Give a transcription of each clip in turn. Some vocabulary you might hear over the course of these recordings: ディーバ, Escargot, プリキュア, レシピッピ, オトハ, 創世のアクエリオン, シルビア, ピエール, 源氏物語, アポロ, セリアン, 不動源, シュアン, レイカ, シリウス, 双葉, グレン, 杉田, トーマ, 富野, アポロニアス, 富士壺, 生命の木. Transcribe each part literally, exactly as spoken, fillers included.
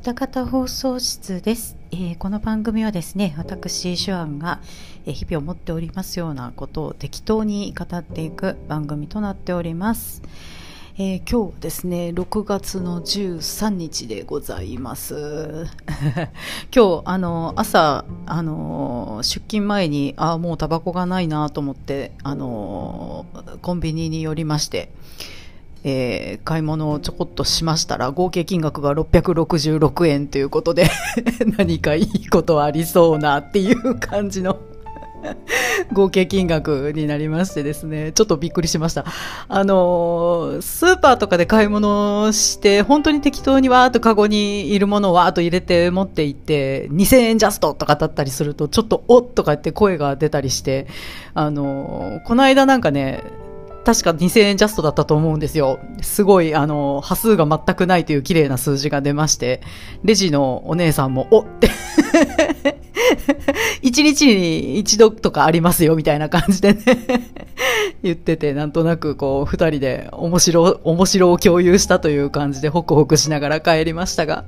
二方放送室です、えー、この番組はですね、私シュアンが日々思っておりますようなことを適当に語っていく番組となっております、えー、今日はですねろくがつのじゅうさんにちでございます今日あの朝あの出勤前にあーもうタバコがないなと思ってあのコンビニに寄りましてえー、買い物をちょこっとしましたら合計金額がろっぴゃくろくじゅうろくえんということで何かいいことありそうなっていう感じの合計金額になりましてですね、ちょっとびっくりしました。あのスーパーとかで買い物して本当に適当にわーっとカゴにいるものをわーっと入れて持っていってにせんえんジャストとかだったりするとちょっとおっとかって声が出たりして、あのこの間なんかね確かにせんえんジャストだったと思うんですよ。すごいあの端数が全くないという綺麗な数字が出まして、レジのお姉さんもおっていちにちにいちどとかありますよみたいな感じでね言ってて、なんとなくこうふたりで面白、面白を共有したという感じでホクホクしながら帰りましたが、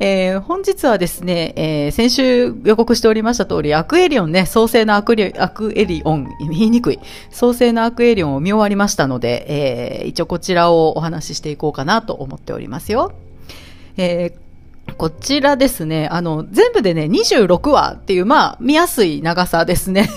えー、本日はですね、えー、先週予告しておりました通りアクエリオンね、創世のアクリ、アクエリオン言いにくい創世のアクエリオンを見終わりましたので、えー、一応こちらをお話ししていこうかなと思っておりますよ。えー、こちらですね、あの全部でねにじゅうろくわっていうまあ見やすい長さですね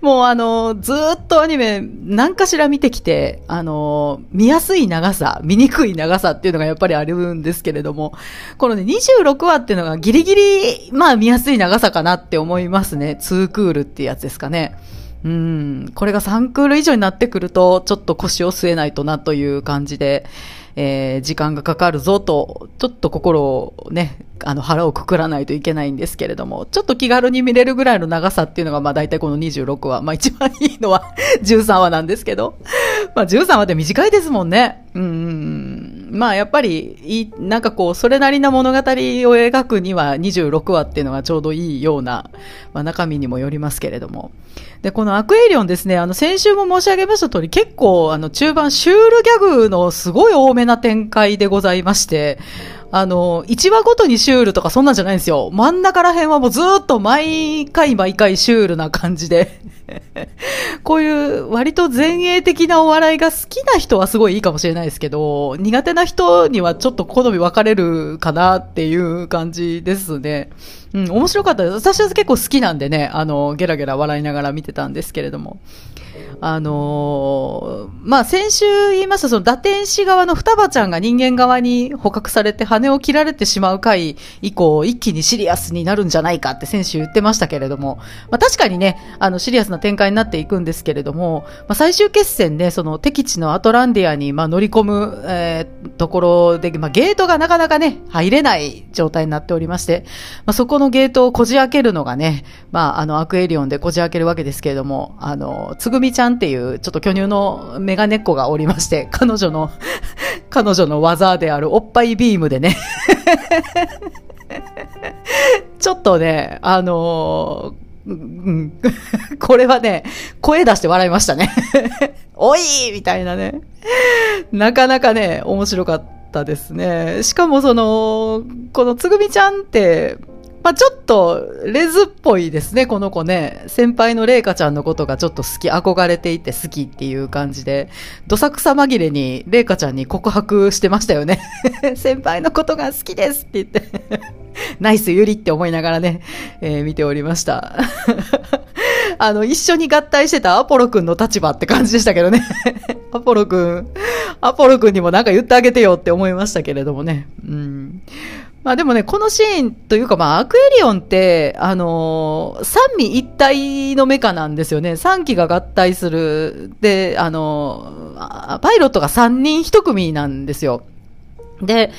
もうあのずっとアニメ何かしら見てきて、あの見やすい長さ見にくい長さっていうのがやっぱりあるんですけれども、このねにじゅうろくわっていうのがギリギリまあ見やすい長さかなって思いますね。にクールっていうやつですかね。うん、これがさんクール以上になってくるとちょっと腰を据えないとなという感じで、えー、時間がかかるぞとちょっと心をねあの腹をくくらないといけないんですけれども、ちょっと気軽に見れるぐらいの長さっていうのがまあ大体このにじゅうろくわ、まあ一番いいのはじゅうさんわなんですけど、まあじゅうさんわって短いですもんね。うーん、まあやっぱりなんかこうそれなりな物語を描くにはにじゅうろくわっていうのがちょうどいいような、まあ、中身にもよりますけれども、でこのアクエリオンですね、あの先週も申し上げました通り結構あの中盤シュールギャグのすごい多めな展開でございまして、あのいちわごとにシュールとかそんなんじゃないんですよ。真ん中ら辺はもうずーっと毎回毎回シュールな感じでこういう割と前衛的なお笑いが好きな人はすごいいいかもしれないですけど、苦手な人にはちょっと好み分かれるかなっていう感じですね。うん、面白かったです。私は結構好きなんでね、あのゲラゲラ笑いながら見てたんですけれども、あのー、まあ先週言いましたその堕天使側の双葉ちゃんが人間側に捕獲されて羽を切られてしまう回以降一気にシリアスになるんじゃないかって先週言ってましたけれども、まあ、確かにねあのシリアスな展開になっていくんですけれども、まあ、最終決戦で、ね、その敵地のアトランディアにまあ乗り込む、えー、ところで、まあ、ゲートがなかなかね入れない状態になっておりまして、まあ、そこのゲートをこじ開けるのがね、まあ、あのアクエリオンでこじ開けるわけですけれども、あのつぐみちゃんっていうちょっと巨乳のメガネっ子がおりまして、彼女の彼女の技であるおっぱいビームでねちょっとねあのーうん、これはね声出して笑いましたねおいーみたいなね、なかなかね面白かったですね。しかもそのこのつぐみちゃんってまあ、ちょっとレズっぽいですねこの子ね。先輩のレイカちゃんのことがちょっと好き、憧れていて好きっていう感じで、どさくさ紛れにレイカちゃんに告白してましたよね先輩のことが好きですって言ってナイスユリって思いながらね、えー、見ておりましたあの一緒に合体してたアポロくんの立場って感じでしたけどねアポロくんアポロくんにもなんか言ってあげてよって思いましたけれどもね。うん、まあでもね、このシーンというか、まあ、アクエリオンって、あのー、三位一体のメカなんですよね。三機が合体する。で、あのー、パイロットが三人一組なんですよ。で、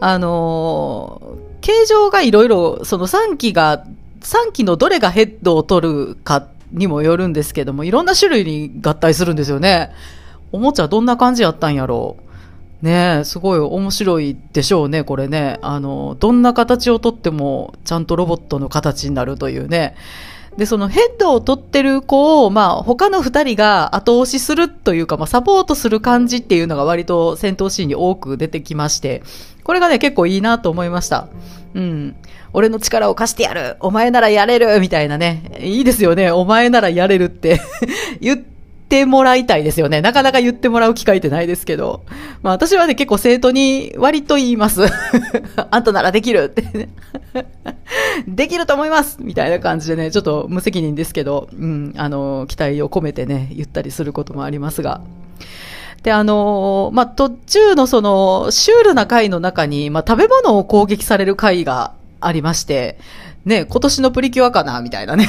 あのー、形状がいろいろ、その三機が、三機のどれがヘッドを取るかにもよるんですけども、いろんな種類に合体するんですよね。おもちゃどんな感じやったんやろう。ねえ、すごい面白いでしょうね、これね。あの、どんな形をとっても、ちゃんとロボットの形になるというね。で、そのヘッドを取ってる子を、まあ、他の二人が後押しするというか、まあ、サポートする感じっていうのが割と戦闘シーンに多く出てきまして、これがね結構いいなと思いました。うん、俺の力を貸してやる、お前ならやれるみたいなね、いいですよね、お前ならやれるって言ってもらいたいですよね。なかなか言ってもらう機会ってないですけど、まあ私はね結構生徒に割と言いますあんたならできるってねできると思いますみたいな感じでね、ちょっと無責任ですけど、うん、あの期待を込めてね言ったりすることもありますが、で、あのー、まあ、途中のその、シュールな回の中に、まあ、食べ物を攻撃される回がありまして、ね、今年のプリキュアかな、みたいなね。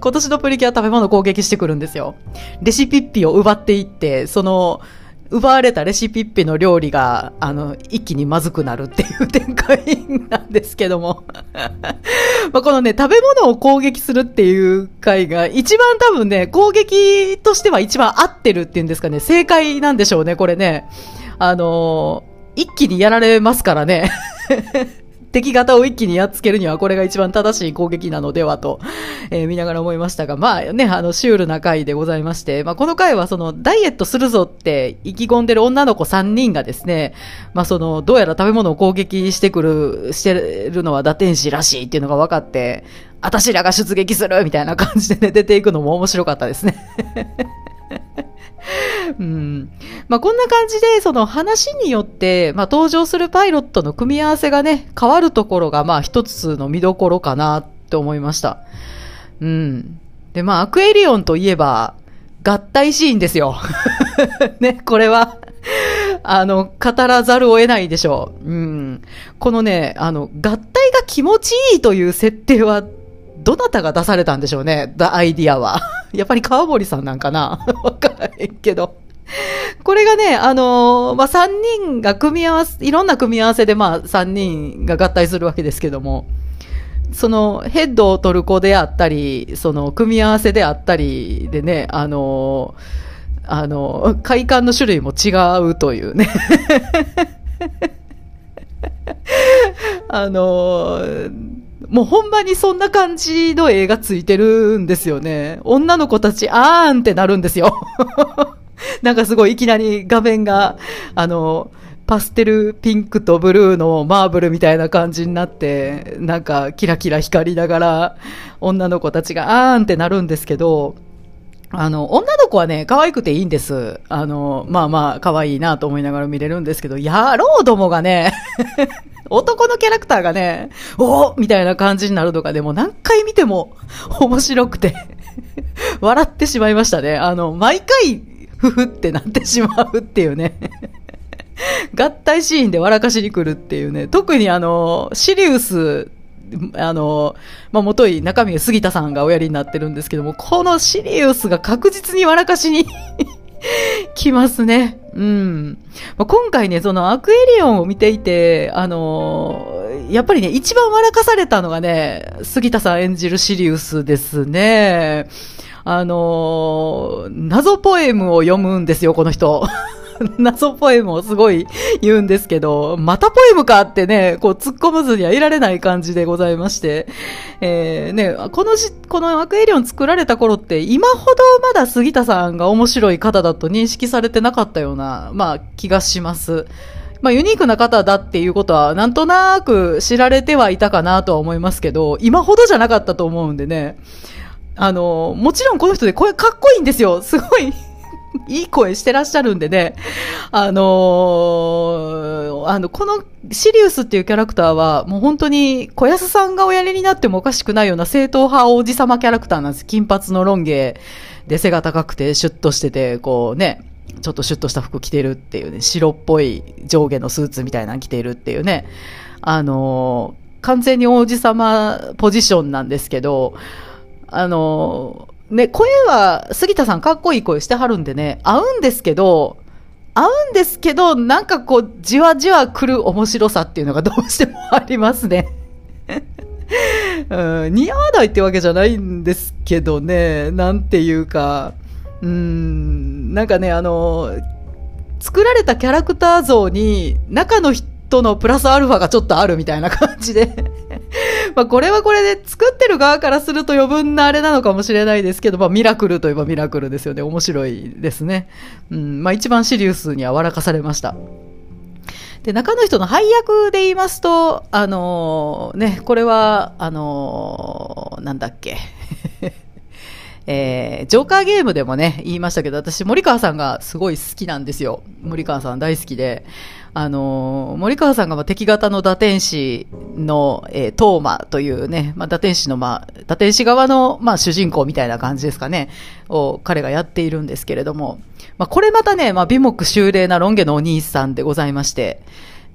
今年のプリキュア食べ物攻撃してくるんですよ。レシピッピを奪っていって、その、奪われたレシピッピの料理が、あの、一気にまずくなるっていう展開なんですけども。ま、このね、食べ物を攻撃するっていう回が、一番多分ね、攻撃としては一番合ってるっていうんですかね、正解なんでしょうね、これね。あのー、一気にやられますからね。敵型を一気にやっつけるには、これが一番正しい攻撃なのではと、えー、見ながら思いましたが、まあね、あの、シュールな回でございまして、まあこの回はその、ダイエットするぞって意気込んでる女の子さんにんがですね、まあその、どうやら食べ物を攻撃してくる、してるのは堕天使らしいっていうのが分かって、私らが出撃するみたいな感じでね、出ていくのも面白かったですね。うん、まあ、こんな感じで、その話によって、まあ、登場するパイロットの組み合わせがね、変わるところが、まあ、一つの見どころかなって思いました。うん。で、まあ、アクエリオンといえば、合体シーンですよ。ね、これは、あの、語らざるを得ないでしょう。うん。このね、あの、合体が気持ちいいという設定は、どなたが出されたんでしょうね、アイディアは。やっぱり川堀さんなんかなわからへんけど。これがね、あのー、まあ、さんにんが組み合わせ、いろんな組み合わせで、まあ、さんにんが合体するわけですけども、その、ヘッドを取る子であったり、その、組み合わせであったりでね、あのー、あのー、快感の種類も違うというね。あのー、もうほんまにそんな感じの絵がついてるんですよね。女の子たち、あーんってなるんですよ。なんかすごいいきなり画面が、あの、パステルピンクとブルーのマーブルみたいな感じになって、なんかキラキラ光りながら、女の子たちがあーんってなるんですけど、あの、女の子はね、可愛くていいんです。あの、まあまあ、可愛いなと思いながら見れるんですけど、野郎どもがね、男のキャラクターがね、おーみたいな感じになるのがでも何回見ても面白くて、笑ってしまいましたね。あの、毎回、ふふってなってしまうっていうね。合体シーンで笑かしに来るっていうね。特にあの、シリウス、あの、まあ、もとい中身杉田さんがおやりになってるんですけども、このシリウスが確実に笑かしに来ますね。うん。まあ、今回ね、そのアクエリオンを見ていて、あのー、やっぱりね、一番笑かされたのがね、杉田さん演じるシリウスですね。あのー、謎ポエムを読むんですよ、この人。謎ポエムをすごい言うんですけど、またポエムかってね、こう突っ込まずにはいられない感じでございまして、えー、ね、このじ、このアクエリオン作られた頃って今ほどまだ杉田さんが面白い方だと認識されてなかったような、まあ気がします。まあユニークな方だっていうことはなんとなく知られてはいたかなとは思いますけど、今ほどじゃなかったと思うんでね、あの、もちろんこの人で声かっこいいんですよ。すごい。いい声してらっしゃるんでね。あのー、あの、このシリウスっていうキャラクターは、もう本当に小安さんがおやりになってもおかしくないような正統派王子様キャラクターなんです。金髪のロン毛で背が高くてシュッとしてて、こうね、ちょっとシュッとした服着てるっていうね、白っぽい上下のスーツみたいなの着てるっていうね。あのー、完全に王子様ポジションなんですけど、あのー、ね、声は、杉田さんかっこいい声してはるんでね、合うんですけど、合うんですけど、なんかこう、じわじわ来る面白さっていうのがどうしてもありますね。うん、似合わないってわけじゃないんですけどね、なんていうか、うん、なんかね、あの、作られたキャラクター像に、中の人のプラスアルファがちょっとあるみたいな感じでまあこれはこれで作ってる側からすると余分なあれなのかもしれないですけど、まあミラクルといえばミラクルですよね。面白いですね。うん、まあ一番シリウスには笑かされました。で中の人の配役で言いますと、あのー、ね、これはあのー、なんだっけえー、ジョーカーゲームでもね言いましたけど、私森川さんがすごい好きなんですよ。森川さん大好きで、あのー、森川さんが敵型の堕天使の、えー、トーマというね、まあ、堕天使の、まあ、堕天使側の、まあ、主人公みたいな感じですかねを彼がやっているんですけれども、まあ、これまたね、まあ、美目秀麗なロン毛のお兄さんでございまして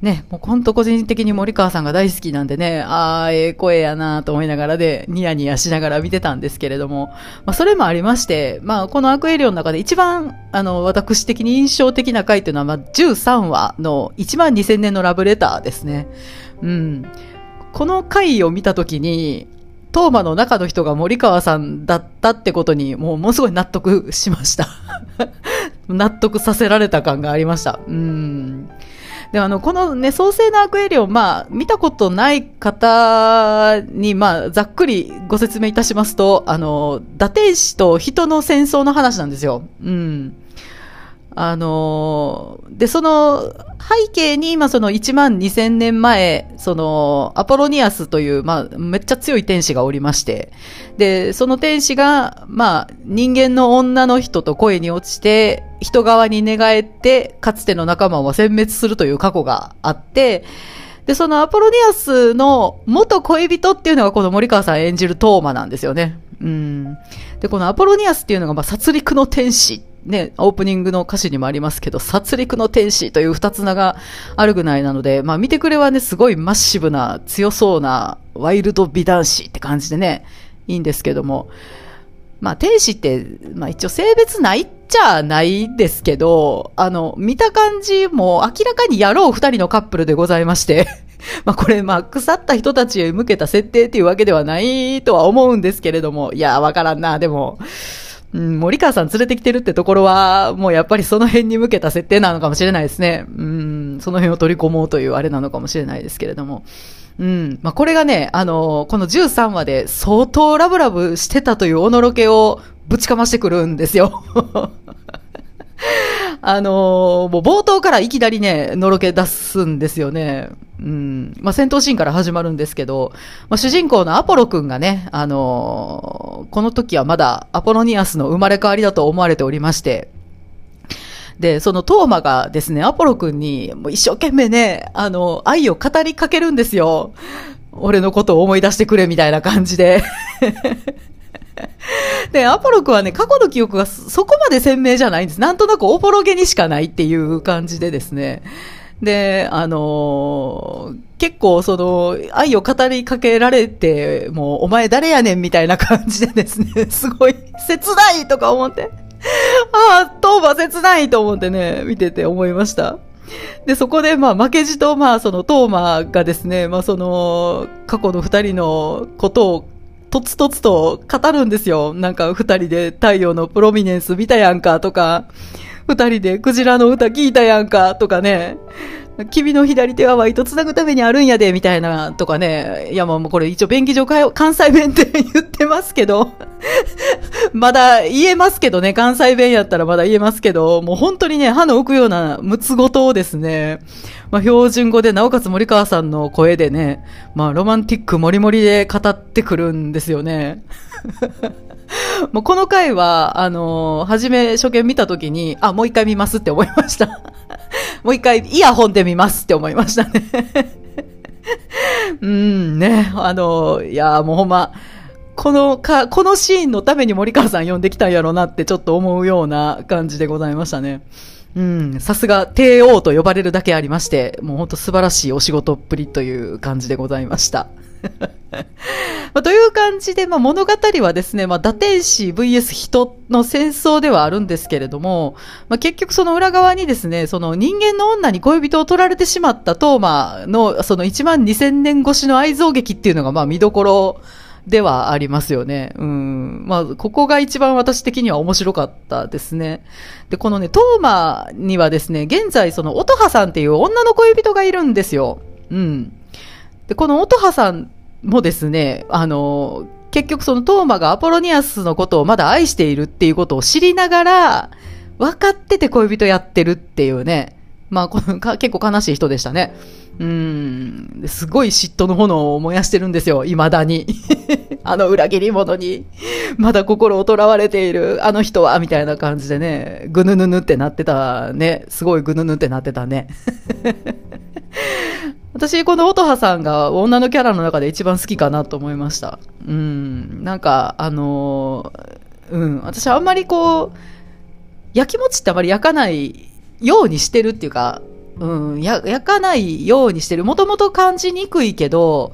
ね、もうほんと個人的に森川さんが大好きなんでね、ああ、ええ声やなと思いながらで、ニヤニヤしながら見てたんですけれども、まあそれもありまして、まあこのアクエリオンの中で一番、あの、私的に印象的な回っていうのは、まあじゅうさんわのいちまんにせんねんのラブレターですね。うん。この回を見たときに、トーマの中の人が森川さんだったってことに、もうものすごい納得しました。納得させられた感がありました。うん。で、あの、このね、創世のアクエリオン、まあ、見たことない方に、まあ、ざっくりご説明いたしますと、あの、堕天使と人の戦争の話なんですよ。うん。あの、で、その、背景に、今、そのいちまんにせんねんまえ、その、アポロニアスという、まあ、めっちゃ強い天使がおりまして、で、その天使が、まあ、人間の女の人と恋に落ちて、人側に寝返って、かつての仲間を殲滅するという過去があって、で、そのアポロニアスの元恋人っていうのがこの森川さん演じるトーマなんですよね。うん。で、このアポロニアスっていうのが、まあ、殺戮の天使。ね、オープニングの歌詞にもありますけど、殺戮の天使という二つ名があるぐらいなので、まあ見てくれはね、すごいマッシブな、強そうな、ワイルド美男子って感じでね、いいんですけども。まあ天使って、まあ一応性別ないっちゃないですけど、あの、見た感じも明らかに野郎二人のカップルでございまして、まあこれまあ腐った人たちへ向けた設定っていうわけではないとは思うんですけれども、いやーわからんな、でも。うん、森川さん連れてきてるってところは、もうやっぱりその辺に向けた設定なのかもしれないですね。うん、その辺を取り込もうというあれなのかもしれないですけれども。うん、まあ、これがね、あのー、このじゅうさんわで相当ラブラブしてたというおのろけをぶちかましてくるんですよ。あのー、もう冒頭からいきなりね、のろけ出すんですよね。うん。まあ、戦闘シーンから始まるんですけど、まあ、主人公のアポロくんがね、あのー、この時はまだアポロニアスの生まれ変わりだと思われておりまして、で、そのトーマがですね、アポロくんにもう一生懸命ね、あのー、愛を語りかけるんですよ。俺のことを思い出してくれみたいな感じで。で、アポロ君はね、過去の記憶がそこまで鮮明じゃないんです。なんとなくおぼろげにしかないっていう感じでですね。で、あのー、結構その、愛を語りかけられて、もう、お前誰やねんみたいな感じでですね、すごい、切ないとか思って。ああ、トーマ切ないと思ってね、見てて思いました。で、そこで、まあ、負けじと、まあ、その、トーマがですね、まあ、その、過去の二人のことを、とつとつと語るんですよ。なんか二人で太陽のプロミネンス見たやんかとか、二人でクジラの歌聞いたやんかとかね、君の左手はワイと繋ぐためにあるんやでみたいなとかね、いやもうこれ一応便宜上関西弁って言ってますけど、まだ言えますけどね、関西弁やったらまだ言えますけど、もう本当にね、歯の浮くようなむつごとをですね、まあ標準語で、なおかつ森川さんの声でね、まあロマンティックもりもりで語ってくるんですよね。もうこの回は、あのー、初め初見見たときに、あ、もう一回見ますって思いました。もう一回イヤホンで見ますって思いましたね。うんね、あのー、いやーもうほんま、このか、このシーンのために森川さん呼んできたんやろうなってちょっと思うような感じでございましたね。うん、さすが帝王と呼ばれるだけありまして、もうほんと素晴らしいお仕事っぷりという感じでございました。まあ、という感じで、まあ、物語はですね、まあ、堕天使 ブイエス 人の戦争ではあるんですけれども、まあ、結局その裏側にですね、その人間の女に恋人を取られてしまったトーマのそのいちまんにせんねん越しの愛憎劇っていうのがまあ見どころではありますよね。うん。まあ、ここが一番私的には面白かったですね。で、このね、トーマにはですね、現在そのオトハさんっていう女の恋人がいるんですよ。うん。で、このオトハさんもですね、あの、結局そのトーマがアポロニアスのことをまだ愛しているっていうことを知りながら、分かってて恋人やってるっていうね。まあ、このか結構悲しい人でしたね。うーん、すごい嫉妬の炎を燃やしてるんですよ、未だに。あの裏切り者にまだ心をとらわれているあの人はみたいな感じでね、ぐぬぬぬってなってたね。すごいぐぬぬってなってたね。私この乙葉さんが女のキャラの中で一番好きかなと思いました。うん、なんかあのー、うん、私あんまりこう焼きもちってあまり焼かないようにしてるっていうか、うん、や焼かないようにしてる。もともと感じにくいけど、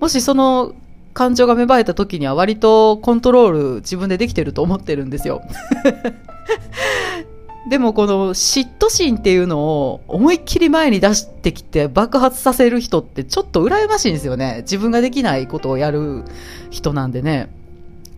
もしその感情が芽生えた時には割とコントロール自分でできてると思ってるんですよ。でもこの嫉妬心っていうのを思いっきり前に出してきて爆発させる人ってちょっと羨ましいんですよね。自分ができないことをやる人なんでね。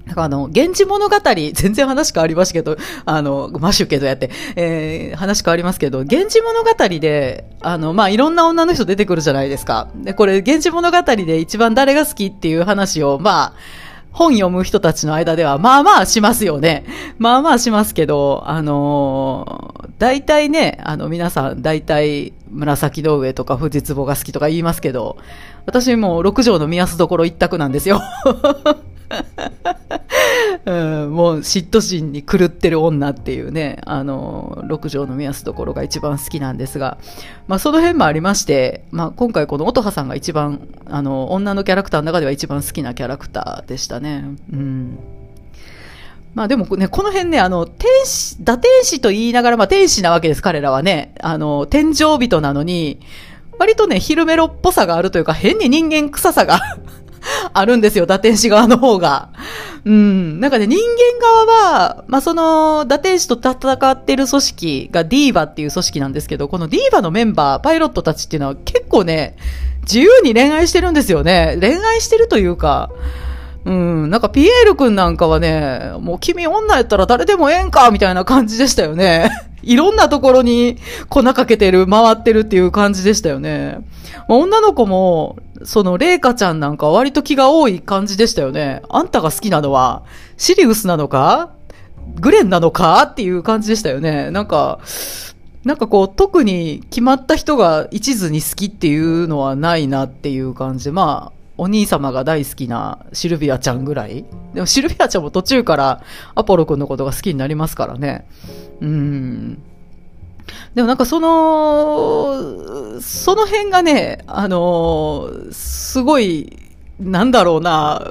なんかあの、源氏物語、全然話変わりますけど、あの、マシュけどやって、えー、話変わりますけど、源氏物語で、あの、まあ、いろんな女の人出てくるじゃないですか。で、これ、源氏物語で一番誰が好きっていう話を、まあ、本読む人たちの間では、まあまあしますよね。まあまあしますけど、あのー、大体ね、あの、皆さん、大体、紫の上とか富士壺が好きとか言いますけど、私もう六条の宮洲所一択なんですよ。うん、もう嫉妬心に狂ってる女っていうね、あの六条の宮洲所が一番好きなんですが、まあ、その辺もありまして、まあ、今回この乙葉さんが一番あの女のキャラクターの中では一番好きなキャラクターでしたね。うん、まあでもね、この辺ね、あの、天使、堕天使と言いながら、まあ天使なわけです、彼らはね。あの、天上人なのに、割とね、昼メロっぽさがあるというか、変に人間臭さがあるんですよ、堕天使側の方が。うん。なんかね、人間側は、まあその、堕天使と戦っている組織がディーバっていう組織なんですけど、このディーバのメンバー、パイロットたちっていうのは結構ね、自由に恋愛してるんですよね。恋愛してるというか、うん、なんかピエール君なんかはね、もう君女やったら誰でもええんかみたいな感じでしたよね。いろんなところに粉かけてる、回ってるっていう感じでしたよね。まあ、女の子も、そのレイカちゃんなんかは割と気が多い感じでしたよね。あんたが好きなのはシリウスなのかグレンなのかっていう感じでしたよね。なんか、なんかこう特に決まった人が一途に好きっていうのはないなっていう感じで、まあ、お兄様が大好きなシルビアちゃんぐらい。でもシルビアちゃんも途中からアポロ君のことが好きになりますからね。うーん。でもなんかその、その辺がね、あのー、すごい、なんだろうな、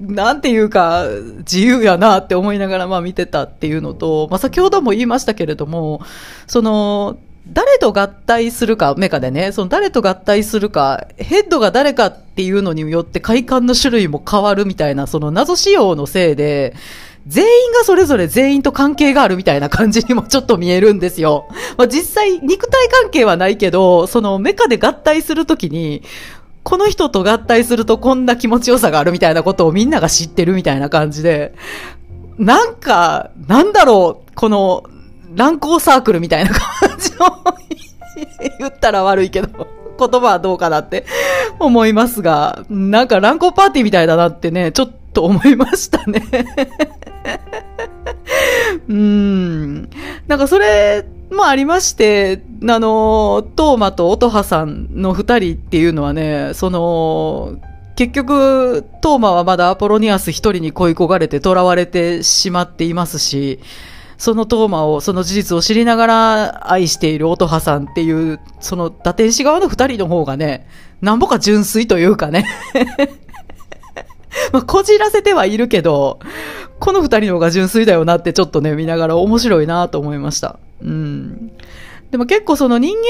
なんていうか、自由やなって思いながらまあ見てたっていうのと、まあ先ほども言いましたけれども、その、誰と合体するか、メカでね、その誰と合体するか、ヘッドが誰かっていうのによって快感の種類も変わるみたいな、その謎仕様のせいで、全員がそれぞれ全員と関係があるみたいな感じにもちょっと見えるんですよ。まあ、実際、肉体関係はないけど、そのメカで合体するときに、この人と合体するとこんな気持ちよさがあるみたいなことをみんなが知ってるみたいな感じで、なんか、なんだろう、この、乱交サークルみたいな感じの言ったら悪いけど言葉はどうかなって思いますが、なんか乱交パーティーみたいだなってね、ちょっと思いましたね。うーん、なんかそれもありまして、あのトーマと乙葉さんの二人っていうのはね、その結局トーマはまだアポロニアス一人に恋焦がれて囚われてしまっていますし。そのトーマを、その事実を知りながら愛している乙葉さんっていう、その堕天使側の二人の方がね、なんぼか純粋というかね。まあ、こじらせてはいるけど、この二人の方が純粋だよなってちょっとね、見ながら面白いなと思いました。うん。でも結構その人間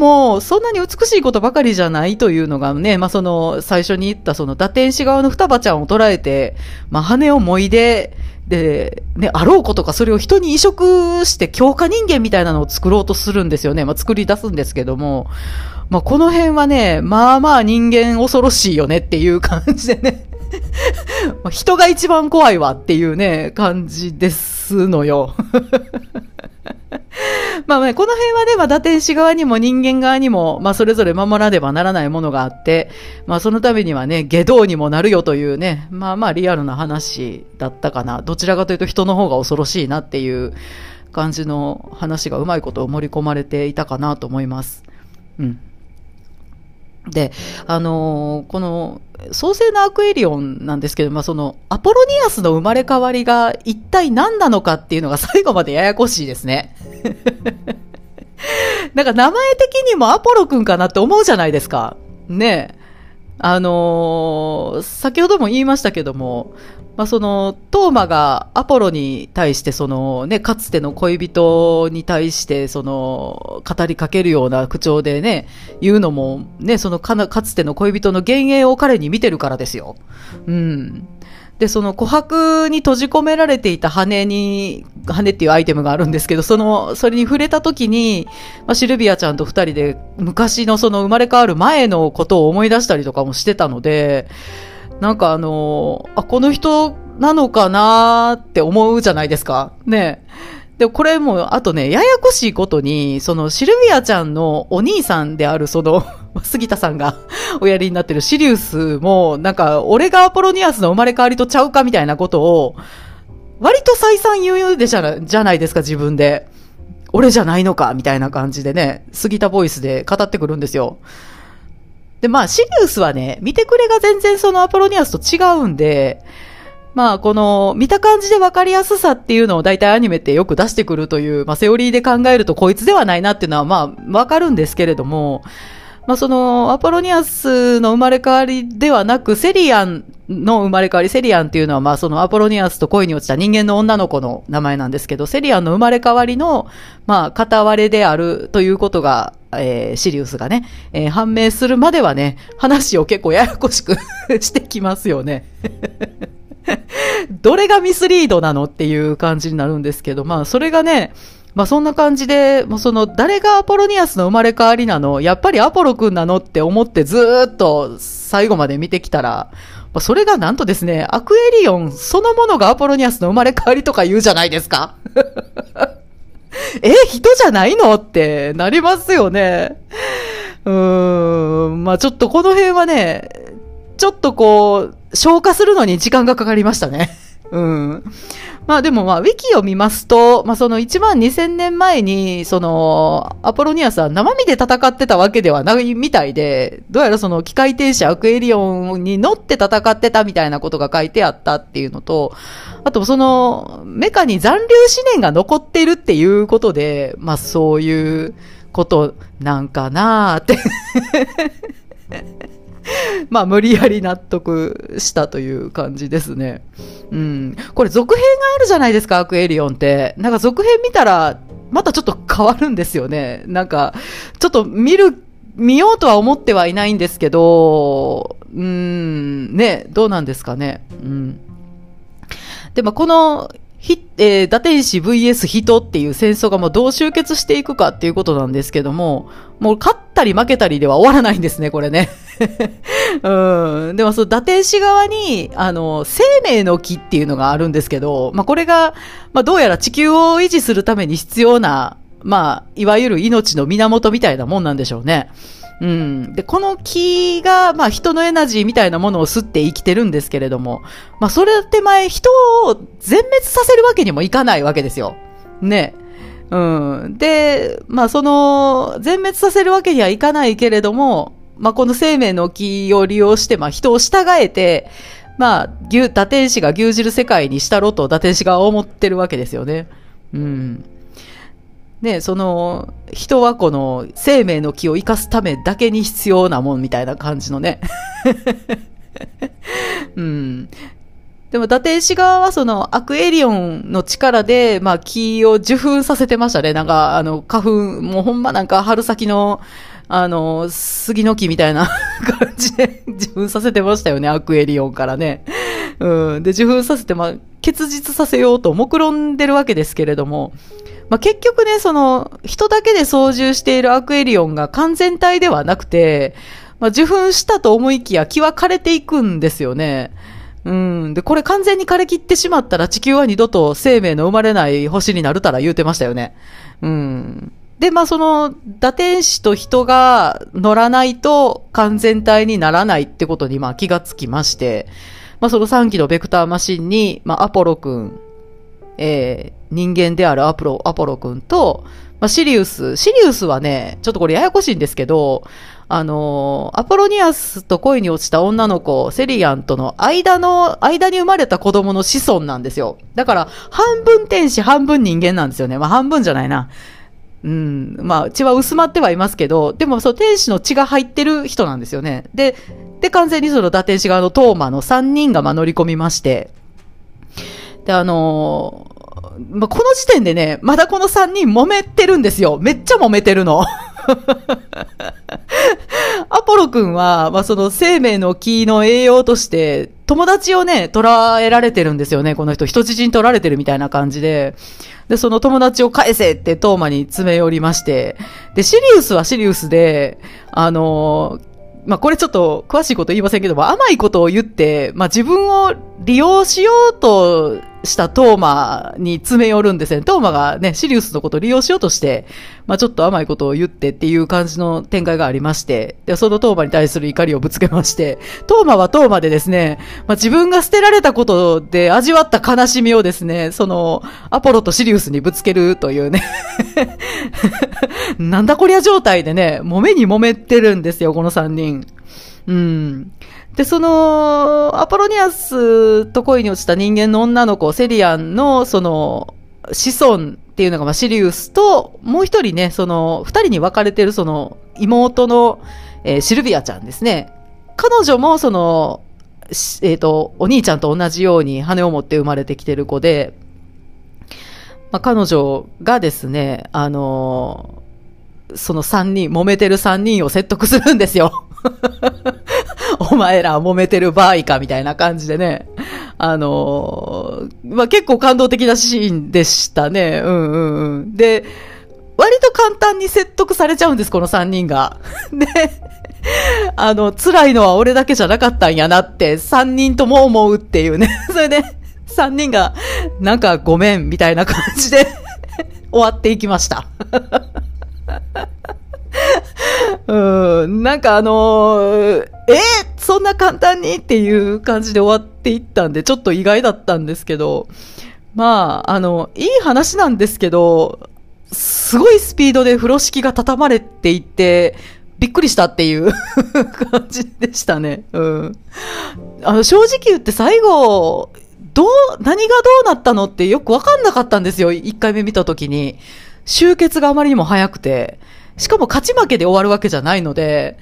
側もそんなに美しいことばかりじゃないというのがね、まあ、その最初に言ったその堕天使側の双葉ちゃんを捉えて、まあ、羽をもいで、で、ね、あろうことかそれを人に移植して強化人間みたいなのを作ろうとするんですよね。まあ、作り出すんですけども、まあ、この辺はね、まあまあ人間恐ろしいよねっていう感じでね。人が一番怖いわっていうね、感じですのよ。まあね、この辺はね、まあ、堕天使側にも人間側にも、まあ、それぞれ守らねばならないものがあって、まあ、そのためにはね、下道にもなるよというね、まあまあリアルな話だったかな。どちらかというと人の方が恐ろしいなっていう感じの話がうまいこと盛り込まれていたかなと思います。うん。で、あのー、この創世のアクエリオンなんですけど、まあ、そのアポロニアスの生まれ変わりが一体何なのかっていうのが最後までややこしいですね。なんか名前的にもアポロくんかなって思うじゃないですか。ねえ。あのー、先ほども言いましたけども、まあ、その、トーマがアポロに対して、そのね、かつての恋人に対して、その、語りかけるような口調でね、言うのも、ね、そのかな、かつての恋人の幻影を彼に見てるからですよ。うん。で、その琥珀に閉じ込められていた羽に、羽っていうアイテムがあるんですけど、その、それに触れた時に、まあ、シルビアちゃんと二人で昔のその生まれ変わる前のことを思い出したりとかもしてたので、なんかあの、あ、この人なのかなーって思うじゃないですか。ね。で、これも、あとね、ややこしいことに、そのシルビアちゃんのお兄さんであるその、杉田さんがおやりになってるシリウスも、なんか、俺がアポロニアスの生まれ変わりとちゃうかみたいなことを、割と再三言うでじゃな、じゃないですか、自分で。俺じゃないのか、みたいな感じでね、杉田ボイスで語ってくるんですよ。で、まあ、シリウスはね、見てくれが全然そのアポロニアスと違うんで、まあこの見た感じで分かりやすさっていうのを大体アニメってよく出してくるという、まあセオリーで考えるとこいつではないなっていうのはまあ分かるんですけれども、まあそのアポロニアスの生まれ変わりではなくセリアンの生まれ変わり、セリアンっていうのはまあそのアポロニアスと恋に落ちた人間の女の子の名前なんですけど、セリアンの生まれ変わりのまあ片割れであるということが、えー、シリウスがね、えー、判明するまではね、話を結構ややこしくしてきますよね。どれがミスリードなのっていう感じになるんですけど、まあそれがね、まあそんな感じで、もうその誰がアポロニアスの生まれ変わりなの、やっぱりアポロくんなのって思ってずーっと最後まで見てきたら、まあ、それがなんとですね、アクエリオンそのものがアポロニアスの生まれ変わりとか言うじゃないですか。え、人じゃないのってなりますよね。うーん、まあちょっとこの辺はね、ちょっとこう、消化するのに時間がかかりましたね。うん。まあでもまあ、ウィキを見ますと、まあそのいちまんにせんねんまえに、その、アポロニアスは生身で戦ってたわけではないみたいで、どうやらその機械天使アクエリオンに乗って戦ってたみたいなことが書いてあったっていうのと、あとその、メカに残留思念が残っているっていうことで、まあそういうことなんかなーって。まあ無理やり納得したという感じですね。うん。これ続編があるじゃないですか、アクエリオンって。なんか続編見たら、またちょっと変わるんですよね。なんか、ちょっと見る、見ようとは思ってはいないんですけど、うーん、ね、どうなんですかね。うん。で、まあこの、ひ、えー、堕天使 ブイエス 人っていう戦争がもうどう終結していくかっていうことなんですけども、もう勝ったり負けたりでは終わらないんですね、これね。うん。でもその堕天使側に、あの、生命の木っていうのがあるんですけど、まあ、これが、まあ、どうやら地球を維持するために必要な、まあ、いわゆる命の源みたいなもんなんでしょうね。うん。で、この木が、まあ、人のエナジーみたいなものを吸って生きてるんですけれども、まあ、それ手前、人を全滅させるわけにもいかないわけですよ。ね。うん。で、まあ、その、全滅させるわけにはいかないけれども、まあ、この生命の木を利用して、まあ、人を従えて、まあ、牛、堕天使が牛耳る世界にしたろと堕天使が思ってるわけですよね。うん。ね、その、人はこの生命の気を生かすためだけに必要なもんみたいな感じのね。うん。でも、堕天使側はそのアクエリオンの力で、まあ、気を受粉させてましたね。なんか、あの、花粉、もうほんまなんか春先の、あの、杉の木みたいな感じで受粉させてましたよね、アクエリオンからね。うん。で、受粉させて、まあ、結実させようと目論んでるわけですけれども、まあ、結局ね、その、人だけで操縦しているアクエリオンが完全体ではなくて、まあ、受粉したと思いきや気は枯れていくんですよね。うん。で、これ完全に枯れ切ってしまったら地球は二度と生命の生まれない星になるたら言うてましたよね。うん。で、まあ、その、堕天使と人が乗らないと完全体にならないってことに、まあ、気がつきまして、まあ、そのさんきのベクターマシンに、まあ、アポロくん、えー、人間であるアポロ、アポロくんと、まあ、シリウス。シリウスはね、ちょっとこれややこしいんですけど、あのー、アポロニアスと恋に落ちた女の子、セリアンとの間の、間に生まれた子供の子孫なんですよ。だから、半分天使、半分人間なんですよね。まあ、半分じゃないな。うん、まあ、血は薄まってはいますけど、でも、そう、天使の血が入ってる人なんですよね。で、で、完全にその、堕天使側のトーマのさんにんが、まあ、乗り込みまして、で、あのー、まあ、この時点でね、まだこのさんにん揉めてるんですよ。めっちゃ揉めてるの。アポロくんは、まあ、その生命の木の栄養として、友達をね、捕らえられてるんですよね。この人、人質に取られてるみたいな感じで。で、その友達を返せってトーマに詰め寄りまして。で、シリウスはシリウスで、あのー、まあ、これちょっと詳しいこと言いませんけども、甘いことを言って、まあ、自分を利用しようとしたトーマに詰め寄るんですね。トーマがね、シリウスのことを利用しようとして、まあ、ちょっと甘いことを言ってっていう感じの展開がありまして、で、そのトーマに対する怒りをぶつけまして、トーマはトーマでですね、まあ、自分が捨てられたことで味わった悲しみをですね、その、アポロとシリウスにぶつけるというね、なんだこりゃ状態でね、揉めに揉めてるんですよ、この三人。うん。で、その、アポロニアスと恋に落ちた人間の女の子、セリアンの、その、子孫っていうのが、まあ、シリウスと、もう一人ね、その、二人に分かれてる、その、妹の、えー、シルビアちゃんですね。彼女も、その、えっと、お兄ちゃんと同じように羽を持って生まれてきてる子で、まあ、彼女がですね、あのー、その三人、揉めてる三人を説得するんですよ。お前ら揉めてる場合かみたいな感じでね。あのー、まあ、結構感動的なシーンでしたね。うんうんうん。で、割と簡単に説得されちゃうんです、この三人が。で、あの、辛いのは俺だけじゃなかったんやなって、三人とも思うっていうね。それで、三人が、なんかごめんみたいな感じで、終わっていきました。うん、なんかあのー、えー、そんな簡単にっていう感じで終わっていったんで、ちょっと意外だったんですけど、まあ、あの、いい話なんですけど、すごいスピードで風呂敷が畳まれていって、びっくりしたっていう感じでしたね。うん。あの、正直言って最後、どう、何がどうなったのってよくわかんなかったんですよ。一回目見たときに。終結があまりにも早くて。しかも勝ち負けで終わるわけじゃないので、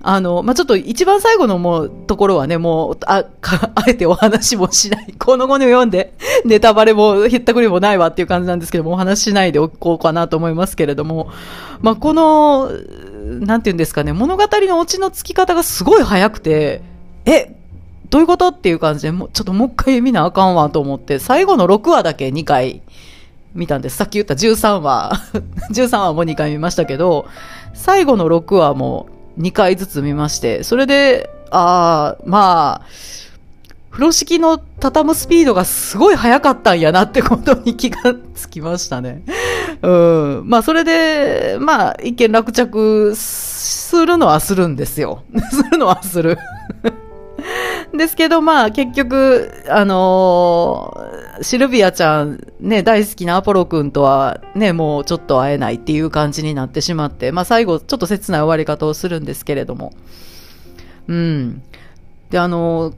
あの、まあ、ちょっと一番最後のもうところはね、もう、あ、か、あえてお話もしない。この後に読んで、ネタバレも、ひったくりもないわっていう感じなんですけども、お話しないでおこうかなと思いますけれども、まあ、この、なんて言うんですかね、物語のオチのつき方がすごい早くて、え、どういうことっていう感じで、もう、ちょっともう一回見なあかんわと思って、最後のろくわだけにかい、見たんです。さっき言ったじゅうさんわ。じゅうさんわもにかい見ましたけど、最後のろくわもにかいずつ見まして、それで、ああ、まあ、風呂敷の畳むスピードがすごい速かったんやなってことに気がつきましたね。うん。まあ、それで、まあ、一見落着するのはするんですよ。するのはする。ですけど、まあ、結局、あのー、シルビアちゃん、ね、大好きなアポロくんとは、ね、もうちょっと会えないっていう感じになってしまって、まあ、最後、ちょっと切ない終わり方をするんですけれども。うん。で、あのー、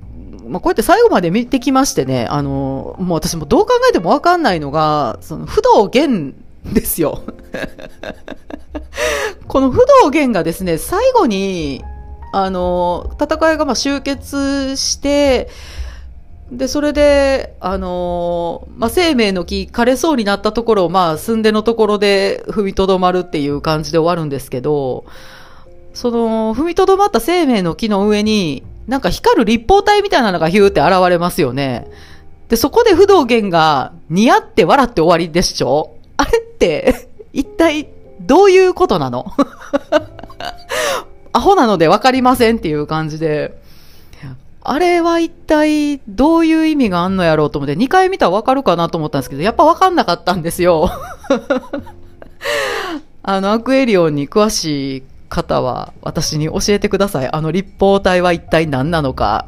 まあ、こうやって最後まで見てきましてね、あのー、もう私もどう考えてもわかんないのが、その、不動源ですよ。この不動源がですね、最後に、あの、戦いがまあ終結して、で、それで、あの、まあ、生命の木枯れそうになったところを、まあ、寸出のところで踏みとどまるっていう感じで終わるんですけど、その、踏みとどまった生命の木の上に、なんか光る立方体みたいなのがヒューって現れますよね。で、そこで不動源がニヤって笑って終わりでしょ？あれって、一体どういうことなの？アホなので分かりませんっていう感じで、あれは一体どういう意味があんのやろうと思って、にかい見たら分かるかなと思ったんですけど、やっぱ分かんなかったんですよ。あの、アクエリオンに詳しい方は私に教えてください。あの立方体は一体何なのか。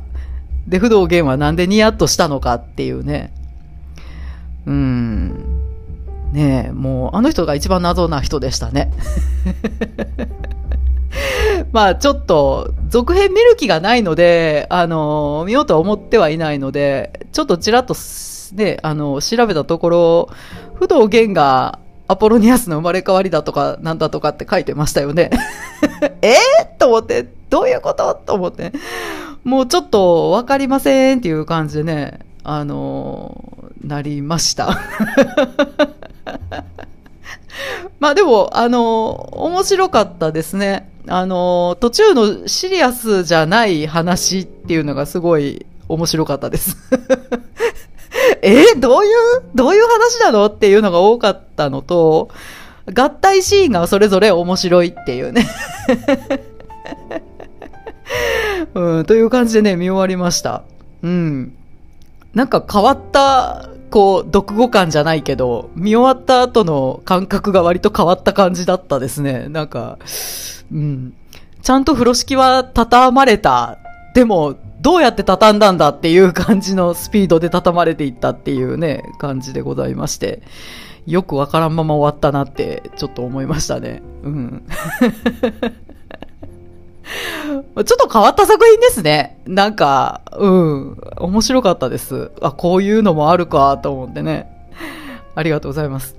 で、不動源はなんでニヤッとしたのかっていうね。うんねえ、もうあの人が一番謎な人でしたねまあちょっと続編見る気がないので、あのー、見ようとは思ってはいないので、ちょっとちらっと、ね、あのー、調べたところ、不動源がアポロニアスの生まれ変わりだとかなんだとかって書いてましたよねえー、と思って、どういうことと思って、もうちょっとわかりませんっていう感じでね、あのー、なりましたまあでも、あのー、面白かったですね。あの、途中のシリアスじゃない話っていうのがすごい面白かったです。え、どういう、どういう話なのっていうのが多かったのと、合体シーンがそれぞれ面白いっていうね、うん。という感じでね、見終わりました。うん。なんか変わった、こう、読後感じゃないけど、見終わった後の感覚が割と変わった感じだったですね。なんか、うん。ちゃんと風呂敷は畳まれた。でも、どうやって畳んだんだっていう感じのスピードで畳まれていったっていうね、感じでございまして。よくわからんまま終わったなって、ちょっと思いましたね。うん。ちょっと変わった作品ですね。なんか、うん。面白かったです。あ、こういうのもあるかと思ってね。ありがとうございます。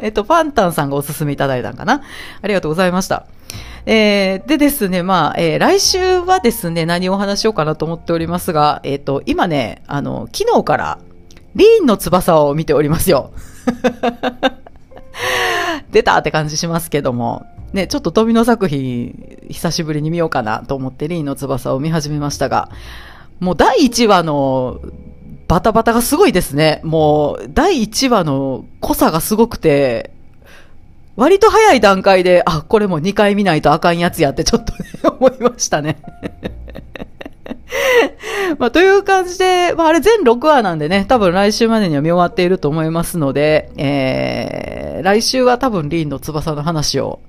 えっと、パンタンさんがおすすめいただいたんかな。ありがとうございました。えー、でですね、まあ、えー、来週はですね、何をお話しようかなと思っておりますが、えっと、今ね、あの、昨日から、リーンの翼を見ておりますよ。出たって感じしますけども。ね、ちょっと富野作品、久しぶりに見ようかなと思って、リーンの翼を見始めましたが、もうだいいちわのバタバタがすごいですね。もうだいいちわの濃さがすごくて、割と早い段階で、あ、これもうにかい見ないとあかんやつやってちょっとね、思いましたね。まあ、という感じで、まあ、あれ全ろくわなんでね、多分来週までには見終わっていると思いますので、えー、来週は多分リーンの翼の話を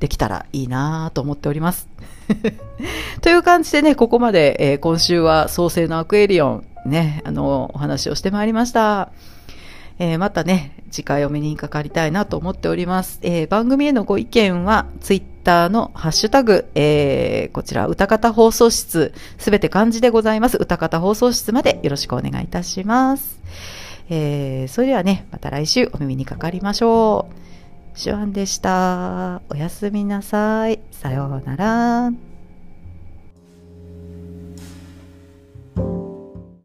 できたらいいなと思っておりますという感じでね、ここまで、えー、今週は創世のアクエリオンね、あのお話をしてまいりました。えー、またね、次回お目にかかりたいなと思っております。えー、番組へのご意見はツイッターのハッシュタグ、えー、こちら歌方放送室、すべて漢字でございます。歌方放送室までよろしくお願いいたします。えー、それではね、また来週お耳にかかりましょう。シュアンでした。おやすみなさい。さようなら。